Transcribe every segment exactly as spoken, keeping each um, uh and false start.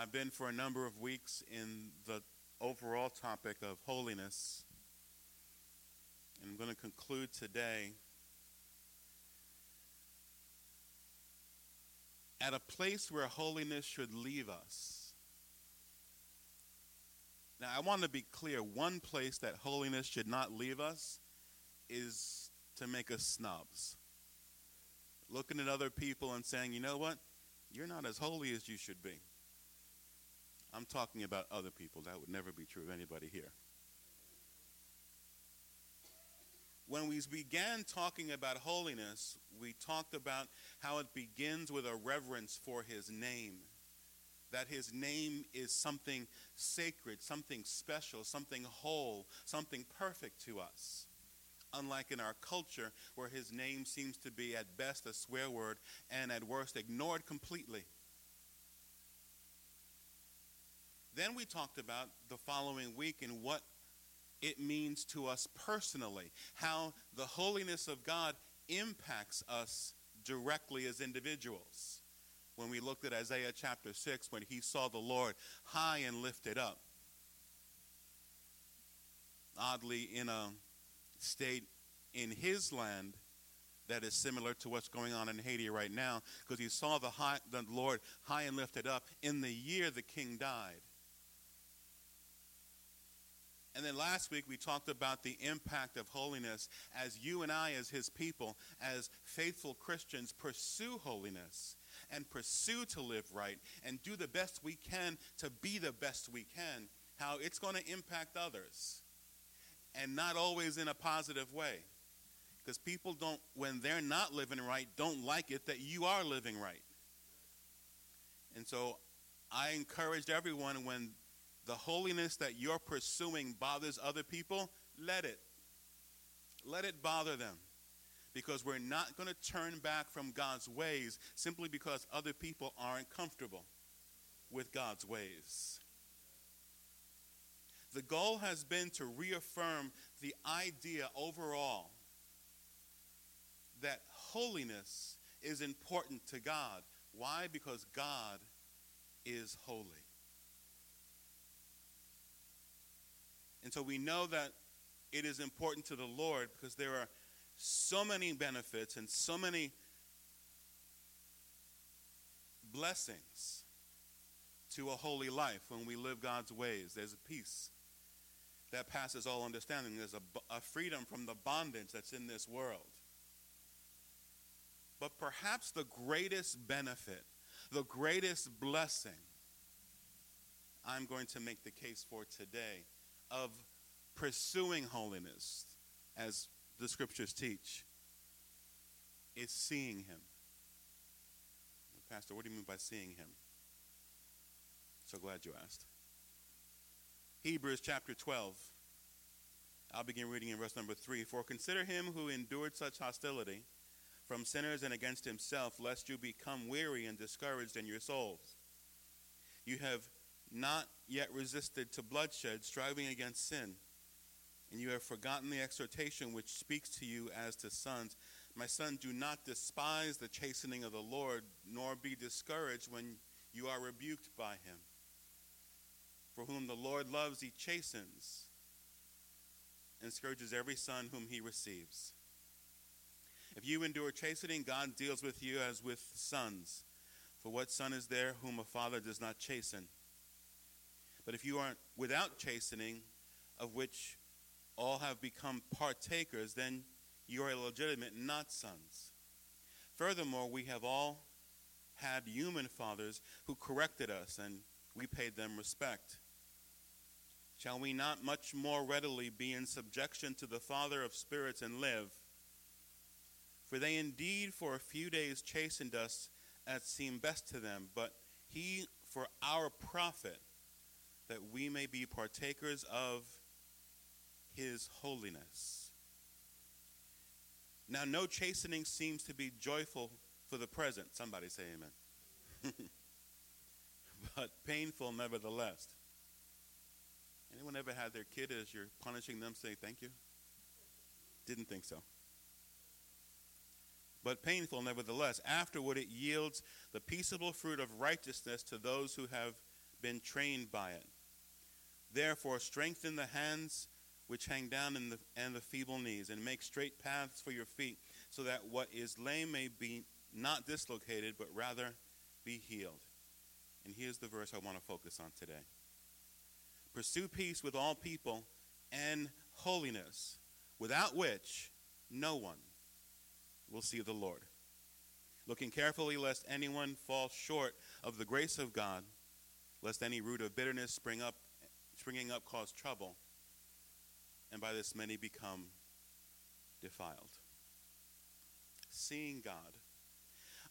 I've been for a number of weeks in the overall topic of holiness, and I'm going to conclude today at a place where holiness should leave us. Now, I want to be clear. One place that holiness should not leave us is to make us snobs. Looking at other people and saying, you know what? You're not as holy as you should be. I'm talking about other people. That would never be true of anybody here. When we began talking about holiness, we talked about how it begins with a reverence for his name, that his name is something sacred, something special, something whole, something perfect to us. Unlike in our culture, where his name seems to be at best a swear word and at worst ignored completely. Then we talked about the following week and what it means to us personally, how the holiness of God impacts us directly as individuals. When we looked at Isaiah chapter six, when he saw the Lord high and lifted up, oddly in a state in his land that is similar to what's going on in Haiti right now, because he saw the, high, the Lord high and lifted up in the year the king died. And then last week we talked about the impact of holiness as you and I as his people, as faithful Christians, pursue holiness and pursue to live right and do the best we can to be the best we can, how it's going to impact others and not always in a positive way. Because people don't, when they're not living right, don't like it that you are living right. And so I encouraged everyone, when the holiness that you're pursuing bothers other people, let it. Let it bother them. Because we're not going to turn back from God's ways simply because other people aren't comfortable with God's ways. The goal has been to reaffirm the idea overall that holiness is important to God. Why? Because God is holy. And so we know that it is important to the Lord because there are so many benefits and so many blessings to a holy life when we live God's ways. There's a peace that passes all understanding. There's a, a freedom from the bondage that's in this world. But perhaps the greatest benefit, the greatest blessing, I'm going to make the case for today, of pursuing holiness, as the scriptures teach, is seeing him. Pastor, what do you mean by seeing him? So glad you asked. Hebrews chapter twelve. I'll begin reading in verse number three. For consider him who endured such hostility from sinners and against himself, lest you become weary and discouraged in your souls. You have not yet resisted to bloodshed, striving against sin, and you have forgotten the exhortation which speaks to you as to sons. My son, do not despise the chastening of the Lord, nor be discouraged when you are rebuked by him. For whom the Lord loves, he chastens and scourges every son whom he receives. If you endure chastening, God deals with you as with sons. For what son is there whom a father does not chasten? But if you are without chastening, of which all have become partakers, then you are illegitimate, not sons. Furthermore, we have all had human fathers who corrected us, and we paid them respect. Shall we not much more readily be in subjection to the Father of spirits and live? For they indeed for a few days chastened us as seemed best to them, but he for our profit, that we may be partakers of his holiness. Now, no chastening seems to be joyful for the present. Somebody say amen. But painful nevertheless. Anyone ever had their kid, as you're punishing them, say thank you? Didn't think so. But painful nevertheless. Afterward, it yields the peaceable fruit of righteousness to those who have been trained by it. Therefore, strengthen the hands which hang down in the, and the feeble knees, and make straight paths for your feet, so that what is lame may be not dislocated, but rather be healed. And here's the verse I want to focus on today. Pursue peace with all people and holiness, without which no one will see the Lord. Looking carefully lest anyone fall short of the grace of God, lest any root of bitterness spring up, springing up cause trouble, and by this many become defiled. Seeing God.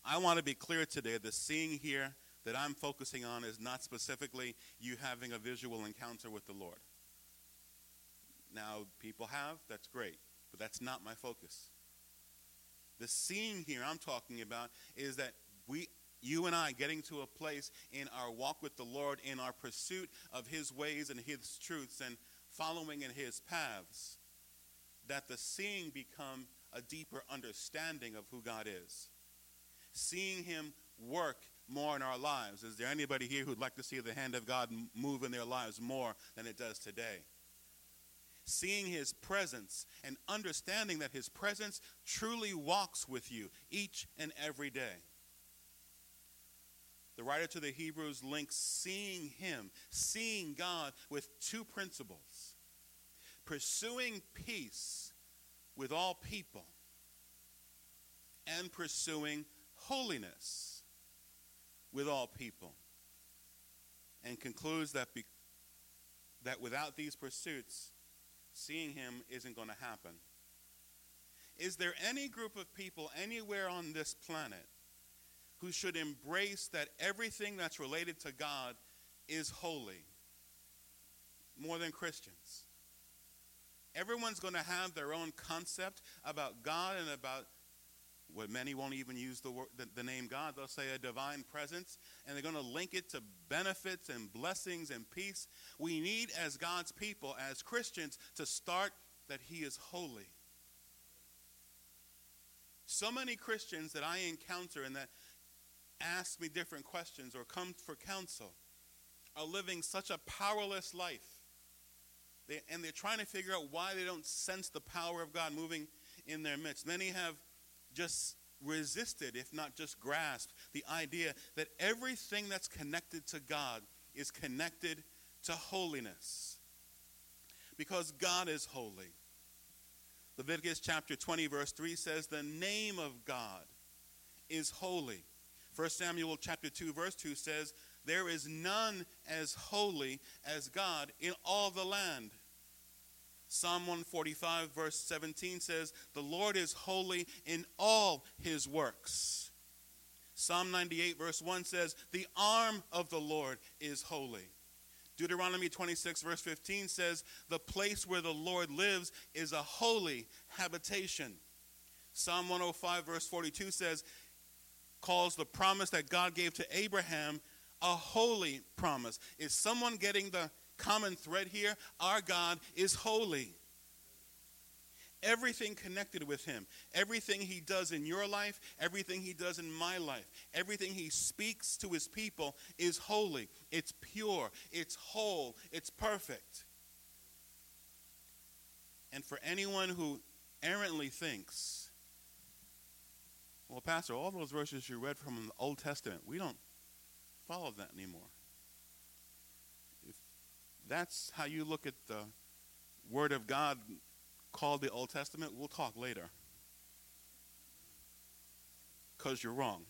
I want to be clear today, the seeing here that I'm focusing on is not specifically you having a visual encounter with the Lord. Now, people have, that's great, but that's not my focus. The seeing here I'm talking about is that we, you and I getting to a place in our walk with the Lord, in our pursuit of his ways and his truths and following in his paths, that the seeing become a deeper understanding of who God is. Seeing him work more in our lives. Is there anybody here who'd like to see the hand of God move in their lives more than it does today? Seeing his presence and understanding that his presence truly walks with you each and every day. The writer to the Hebrews links seeing him, seeing God, with two principles. Pursuing peace with all people and pursuing holiness with all people. And concludes that, be, that without these pursuits, seeing him isn't going to happen. Is there any group of people anywhere on this planet who should embrace that everything that's related to God is holy more than Christians? Everyone's going to have their own concept about God and about what many won't even use the, word, the, the name God. They'll say a divine presence, and they're going to link it to benefits and blessings and peace. We need, as God's people, as Christians, to start that he is holy. So many Christians that I encounter and that ask me different questions or come for counsel are living such a powerless life. They, and they're trying to figure out why they don't sense the power of God moving in their midst. Many have just resisted, if not just grasped, the idea that everything that's connected to God is connected to holiness, because God is holy. Leviticus chapter twenty verse three says the name of God is holy. First Samuel chapter two verse two says there is none as holy as God in all the land. Psalm one forty-five verse seventeen says, the Lord is holy in all his works. Psalm ninety-eight verse one says, the arm of the Lord is holy. Deuteronomy twenty-six verse fifteen says, the place where the Lord lives is a holy habitation. Psalm one oh five verse forty-two says, calls the promise that God gave to Abraham a holy promise. Is someone getting the common thread here? Our God is holy. Everything connected with him, everything he does in your life, everything he does in my life, everything he speaks to his people is holy. It's pure, it's whole, it's perfect. And for anyone who errantly thinks, well, Pastor, all those verses you read from the Old Testament, we don't follow that anymore. That's how you look at the Word of God called the Old Testament. We'll talk later, because you're wrong.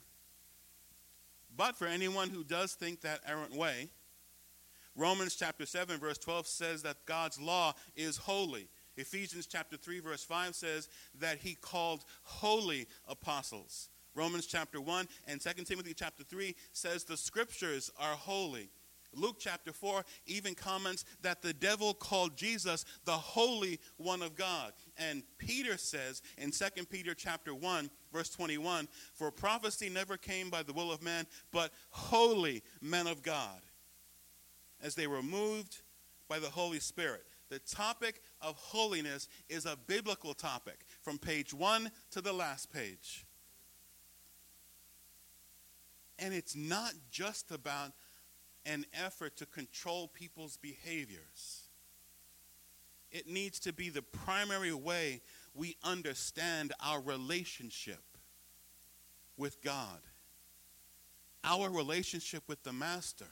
But for anyone who does think that errant way, Romans chapter seven verse twelve says that God's law is holy. Ephesians chapter three verse five says that he called holy apostles. Romans chapter one and Second Timothy chapter three says the scriptures are holy. Luke chapter four even comments that the devil called Jesus the Holy One of God. And Peter says in Second Peter chapter one, verse twenty-one, for prophecy never came by the will of man, but holy men of God, as they were moved by the Holy Spirit. The topic of holiness is a biblical topic from page one to the last page. And it's not just about an effort to control people's behaviors. It needs to be the primary way we understand our relationship with God. Our relationship with the Master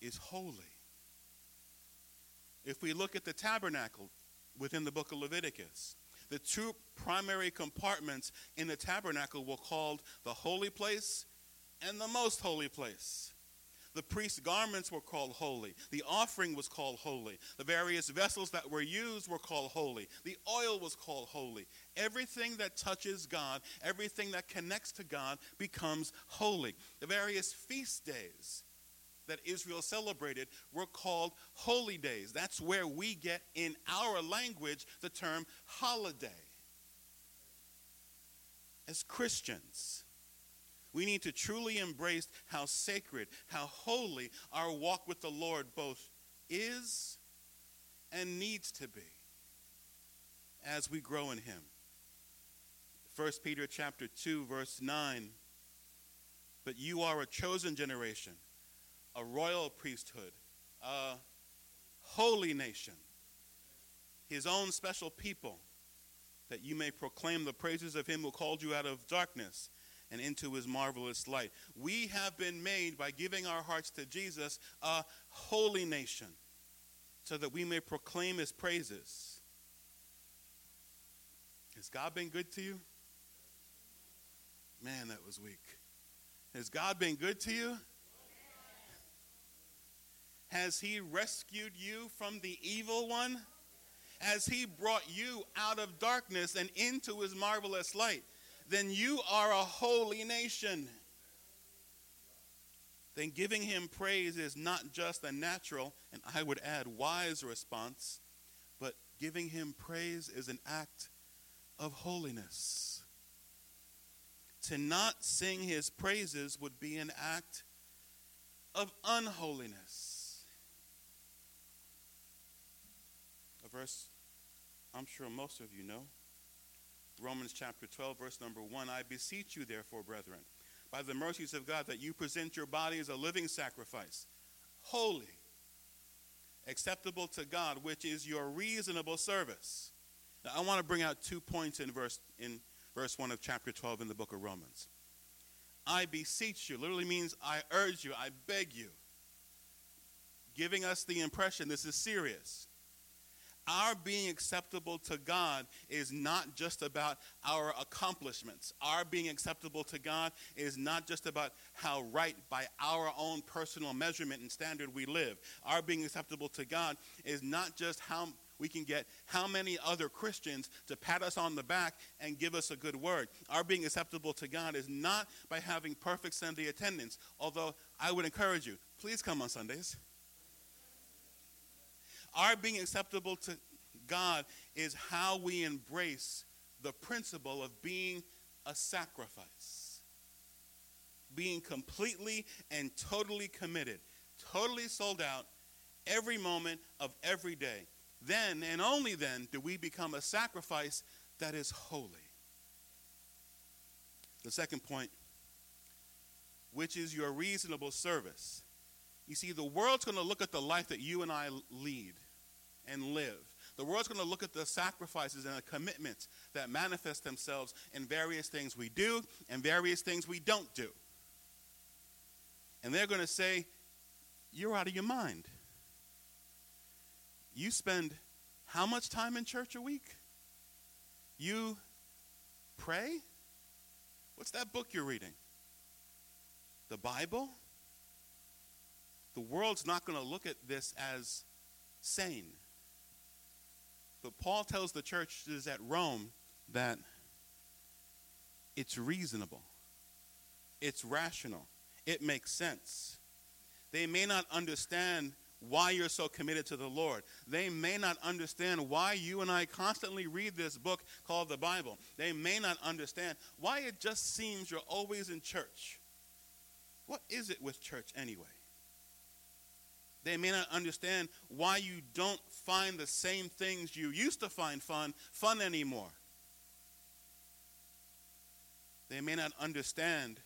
is holy. If we look at the tabernacle within the book of Leviticus, the two primary compartments in the tabernacle were called the holy place and the most holy place. The priest's garments were called holy. The offering was called holy. The various vessels that were used were called holy. The oil was called holy. Everything that touches God, everything that connects to God becomes holy. The various feast days that Israel celebrated were called holy days. That's where we get in our language the term holiday. As Christians, we need to truly embrace how sacred, how holy our walk with the Lord both is and needs to be as we grow in him. First Peter chapter two, verse nine, "But you are a chosen generation, a royal priesthood, a holy nation, his own special people, that you may proclaim the praises of him who called you out of darkness and into his marvelous light." We have been made, by giving our hearts to Jesus, a holy nation, so that we may proclaim his praises. Has God been good to you? Man, that was weak. Has God been good to you? Has he rescued you from the evil one? Has he brought you out of darkness and into his marvelous light? Then you are a holy nation. Then giving him praise is not just a natural, and I would add wise, response, but giving him praise is an act of holiness. To not sing his praises would be an act of unholiness. A verse I'm sure most of you know. Romans chapter twelve, verse number one, "I beseech you, therefore, brethren, by the mercies of God, that you present your body as a living sacrifice, holy, acceptable to God, which is your reasonable service." Now, I want to bring out two points in verse in verse one of chapter twelve in the book of Romans. "I beseech you" literally means I urge you, I beg you, giving us the impression this is serious. Our being acceptable to God is not just about our accomplishments. Our being acceptable to God is not just about how right by our own personal measurement and standard we live. Our being acceptable to God is not just how we can get how many other Christians to pat us on the back and give us a good word. Our being acceptable to God is not by having perfect Sunday attendance, although I would encourage you, please come on Sundays. Our being acceptable to God is how we embrace the principle of being a sacrifice, being completely and totally committed, totally sold out every moment of every day. Then and only then do we become a sacrifice that is holy. The second point, which is your reasonable service. You see, the world's going to look at the life that you and I lead and live. The world's going to look at the sacrifices and the commitments that manifest themselves in various things we do and various things we don't do. And they're going to say, "You're out of your mind. You spend how much time in church a week? You pray? What's that book you're reading? The Bible?" The world's not going to look at this as sane. But Paul tells the churches at Rome that it's reasonable. It's rational. It makes sense. They may not understand why you're so committed to the Lord. They may not understand why you and I constantly read this book called the Bible. They may not understand why it just seems you're always in church. What is it with church anyway? They may not understand why you don't find the same things you used to find fun, fun anymore. They may not understand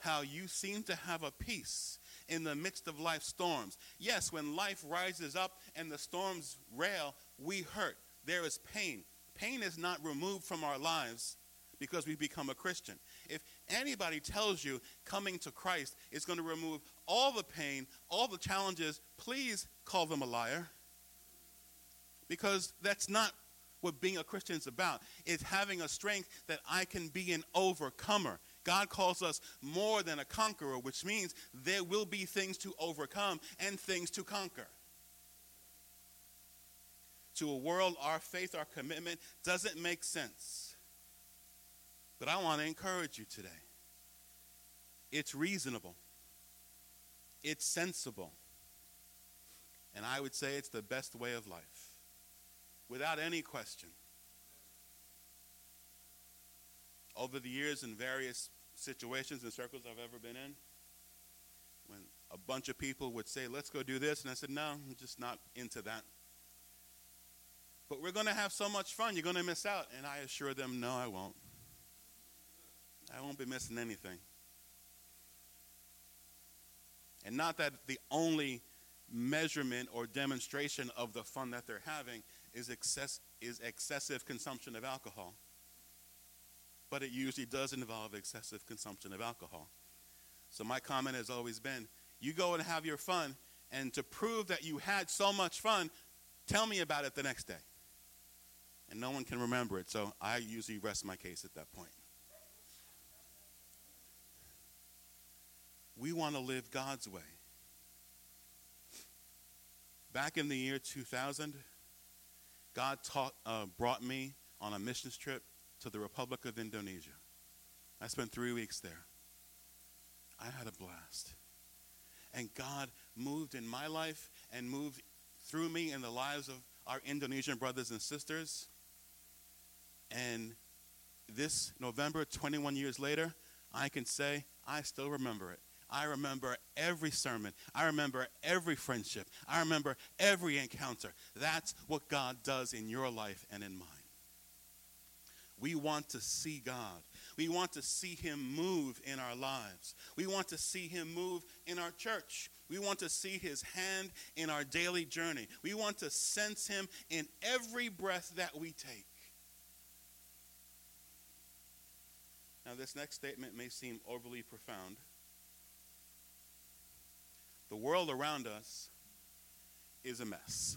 how you seem to have a peace in the midst of life's storms. Yes, when life rises up and the storms rail, we hurt. There is pain. Pain is not removed from our lives because we become a Christian. If anybody tells you coming to Christ is going to remove all the pain, all the challenges, please call them a liar. Because that's not what being a Christian is about. It's having a strength that I can be an overcomer. God calls us more than a conqueror, which means there will be things to overcome and things to conquer. To a world, our faith, our commitment doesn't make sense. But I want to encourage you today. It's reasonable. It's sensible. And I would say it's the best way of life, without any question. Over the years, in various situations and circles I've ever been in, when a bunch of people would say, let's go do this, and I said, no, I'm just not into that. But we're going to have so much fun, you're going to miss out. And I assure them, no, I won't. I won't be missing anything. And not that the only measurement or demonstration of the fun that they're having is excess, is excessive consumption of alcohol. But it usually does involve excessive consumption of alcohol. So my comment has always been, you go and have your fun, and to prove that you had so much fun, tell me about it the next day. And no one can remember it, so I usually rest my case at that point. We want to live God's way. Back in the year two thousand, God taught, uh, brought me on a missions trip to the Republic of Indonesia. I spent three weeks there. I had a blast. And God moved in my life and moved through me in the lives of our Indonesian brothers and sisters. And this November, twenty-one years later, I can say I still remember it. I remember every sermon. I remember every friendship. I remember every encounter. That's what God does in your life and in mine. We want to see God. We want to see him move in our lives. We want to see him move in our church. We want to see his hand in our daily journey. We want to sense him in every breath that we take. Now, this next statement may seem overly profound. The world around us is a mess.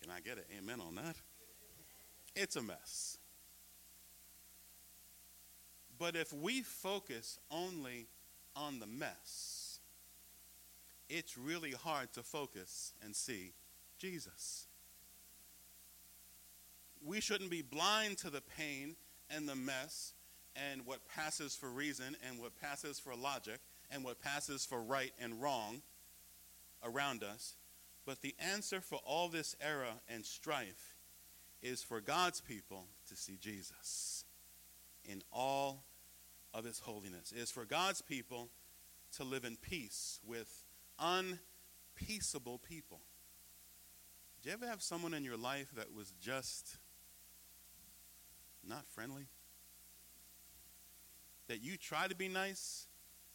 Can I get an amen on that? It's a mess. But if we focus only on the mess, it's really hard to focus and see Jesus. We shouldn't be blind to the pain and the mess and what passes for reason and what passes for logic and what passes for right and wrong around us. But the answer for all this error and strife is for God's people to see Jesus in all of his holiness. It is for God's people to live in peace with unpeaceable people. Do you ever have someone in your life that was just not friendly? That you try to be nice,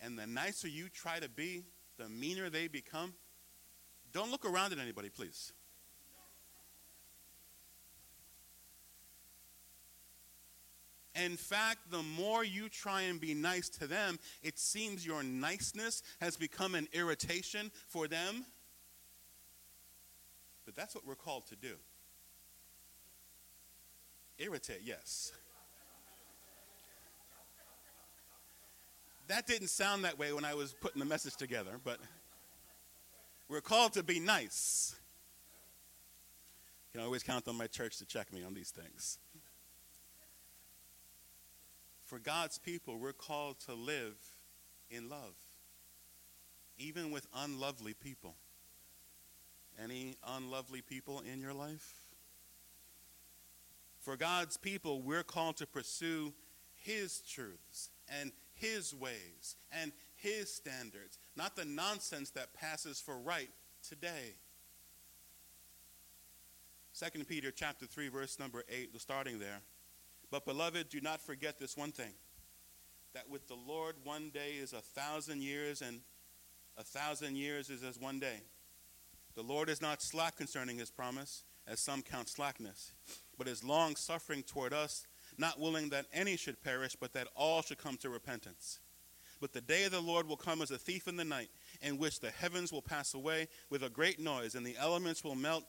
and the nicer you try to be, the meaner they become? Don't look around at anybody, please. In fact, the more you try and be nice to them, it seems your niceness has become an irritation for them. But that's what we're called to do. Irritate, yes. That didn't sound that way when I was putting the message together, but we're called to be nice. You can always count on my church to check me on these things. For God's people, we're called to live in love, even with unlovely people. Any unlovely people in your life? For God's people, we're called to pursue his truths and his ways and his standards, not the nonsense that passes for right today. Second Peter chapter three, verse number eight, we're starting there. But, beloved, do not forget this one thing, that with the Lord one day is a thousand years, and a thousand years is as one day. The Lord is not slack concerning his promise, as some count slackness, but is long-suffering toward us, not willing that any should perish, but that all should come to repentance. But the day of the Lord will come as a thief in the night, in which the heavens will pass away with a great noise, and the elements will melt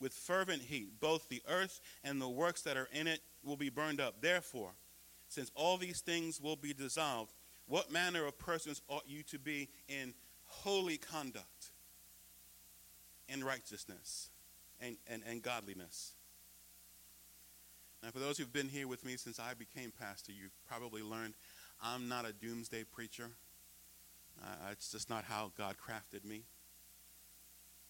with fervent heat. Both the earth and the works that are in it will be burned up. Therefore, since all these things will be dissolved, what manner of persons ought you to be in holy conduct, in righteousness, and, and, and godliness? Now, for those who've been here with me since I became pastor, you've probably learned I'm not a doomsday preacher. Uh, it's just not how God crafted me.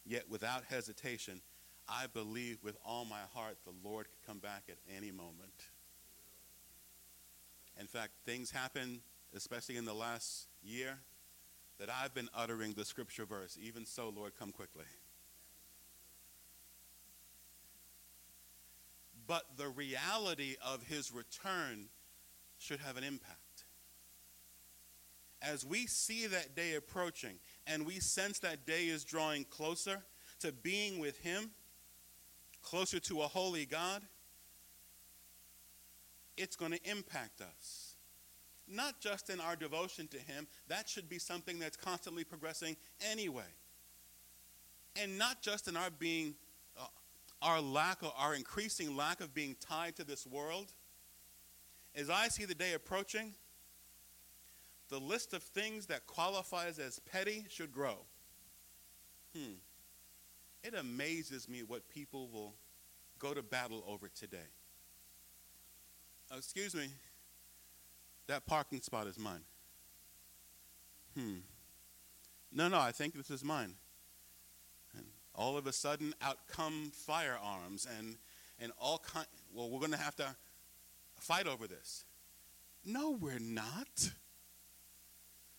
Yet, without hesitation, I believe with all my heart the Lord could come back at any moment. In fact, things happen, especially in the last year, that I've been uttering the scripture verse, even so, Lord, come quickly. But the reality of his return should have an impact. As we see that day approaching and we sense that day is drawing closer to being with him, closer to a holy God, it's going to impact us. Not just in our devotion to him, that should be something that's constantly progressing anyway. And not just in our being, uh, our lack or our increasing lack of being tied to this world. As I see the day approaching, the list of things that qualifies as petty should grow. Hmm. It amazes me what people will go to battle over today. Oh, excuse me. That parking spot is mine. Hmm. No, no, I think this is mine. And all of a sudden, out come firearms and, and all kind. Well, we're going to have to fight over this. No, we're not.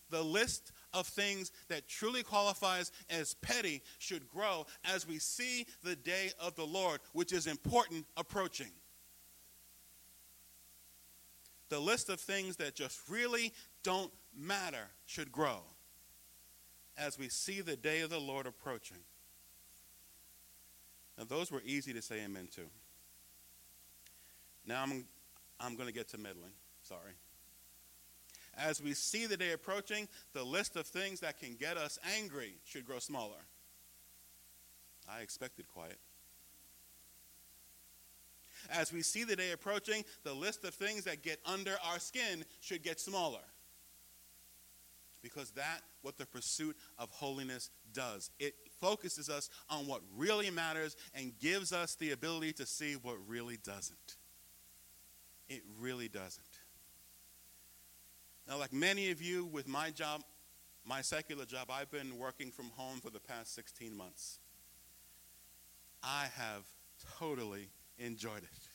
The list of things that truly qualifies as petty should grow as we see the day of the Lord, which is important, approaching. The list of things that just really don't matter should grow as we see the day of the Lord approaching. Now, those were easy to say amen to. Now, I'm, I'm going to get to meddling. Sorry. As we see the day approaching, the list of things that can get us angry should grow smaller. I expected quiet. As we see the day approaching, the list of things that get under our skin should get smaller. Because that's what the pursuit of holiness does. It focuses us on what really matters and gives us the ability to see what really doesn't. It really doesn't. Now, like many of you, with my job, my secular job, I've been working from home for the past sixteen months. I have totally enjoyed it.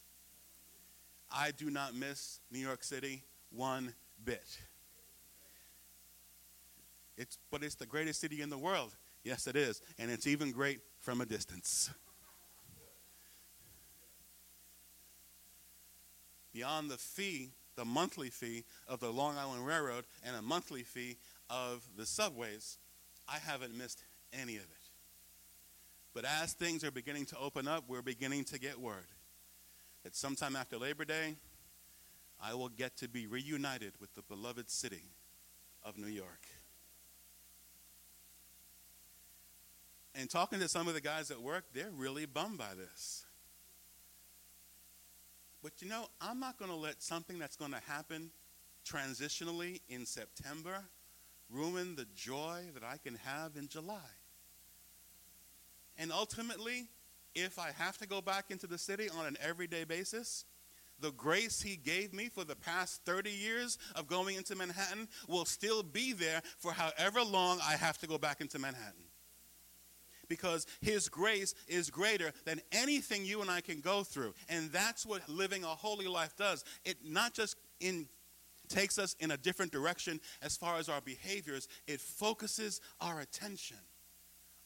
I do not miss New York City one bit. It's, but it's the greatest city in the world. Yes, it is. And it's even great from a distance. Beyond the fee, the monthly fee of the Long Island Railroad and a monthly fee of the subways, I haven't missed any of it. But as things are beginning to open up, we're beginning to get word that sometime after Labor Day, I will get to be reunited with the beloved city of New York. And talking to some of the guys at work, they're really bummed by this. But you know, I'm not going to let something that's going to happen transitionally in September ruin the joy that I can have in July. And ultimately, if I have to go back into the city on an everyday basis, the grace he gave me for the past thirty years of going into Manhattan will still be there for however long I have to go back into Manhattan. Because his grace is greater than anything you and I can go through. And that's what living a holy life does. It not just in, takes us in a different direction as far as our behaviors. It focuses our attention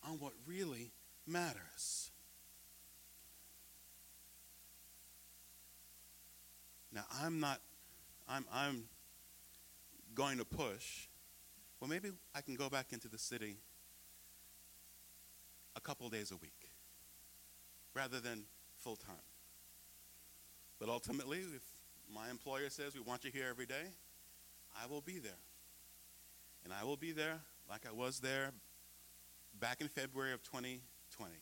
on what really matters. Now, I'm not, I'm, I'm going to push, well, maybe I can go back into the city a couple days a week rather than full time. But ultimately, if my employer says we want you here every day, I will be there. And I will be there like I was there back in February of twenty twenty,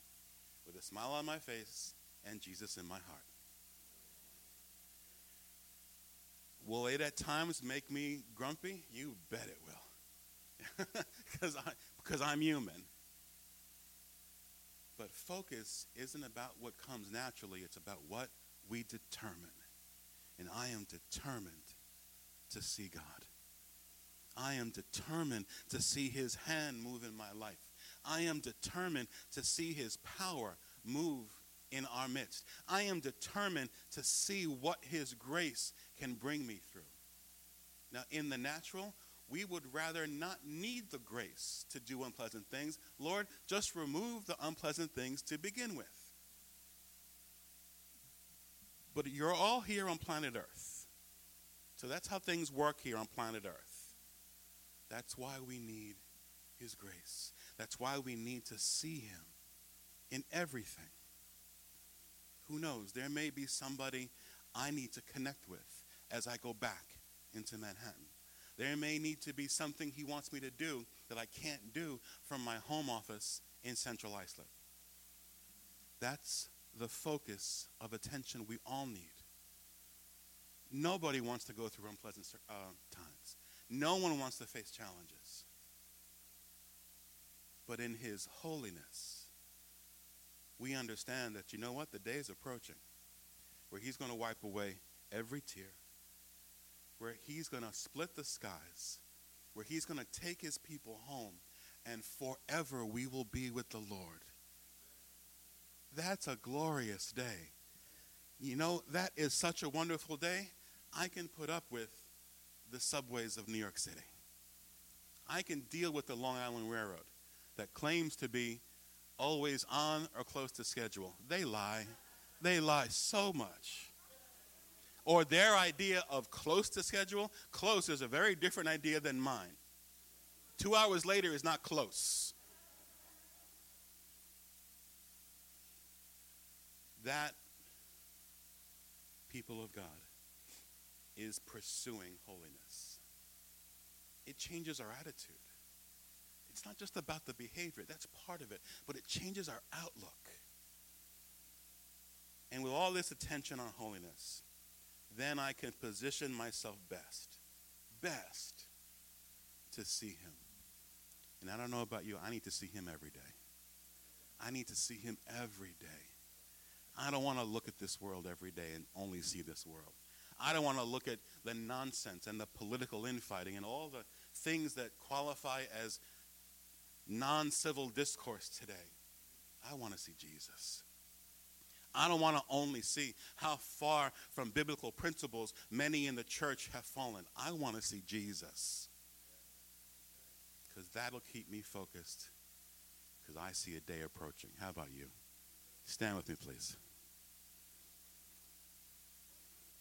with a smile on my face and Jesus in my heart. Will it at times make me grumpy? You bet it will. Because I, because I'm human. But focus isn't about what comes naturally. It's about what we determine. And I am determined to see God. I am determined to see his hand move in my life. I am determined to see his power move in our midst. I am determined to see what his grace can bring me through. Now, in the natural, we would rather not need the grace to do unpleasant things. Lord, just remove the unpleasant things to begin with. But you're all here on planet Earth. So that's how things work here on planet Earth. That's why we need his grace. That's why we need to see him in everything. Who knows? There may be somebody I need to connect with as I go back into Manhattan. There may need to be something he wants me to do that I can't do from my home office in Central Islip. That's the focus of attention we all need. Nobody wants to go through unpleasant uh, times. No one wants to face challenges. But in his holiness, we understand that, you know what, the day is approaching where he's going to wipe away every tear, where he's going to split the skies, where he's going to take his people home, and forever we will be with the Lord. That's a glorious day. You know, that is such a wonderful day. I can put up with the subways of New York City. I can deal with the Long Island Railroad that claims to be always on or close to schedule. They lie. They lie so much. Or their idea of close to schedule, close is a very different idea than mine. Two hours later is not close. That, people of God, is pursuing holiness. It changes our attitude. It's not just about the behavior. That's part of it. But it changes our outlook. And with all this attention on holiness, then I can position myself best, best to see him. And I don't know about you, I need to see him every day. I need to see him every day. I don't want to look at this world every day and only see this world. I don't want to look at the nonsense and the political infighting and all the things that qualify as non-civil discourse today. I want to see Jesus. I don't want to only see how far from biblical principles many in the church have fallen. I want to see Jesus. Because that'll keep me focused. Because I see a day approaching. How about you? Stand with me, please.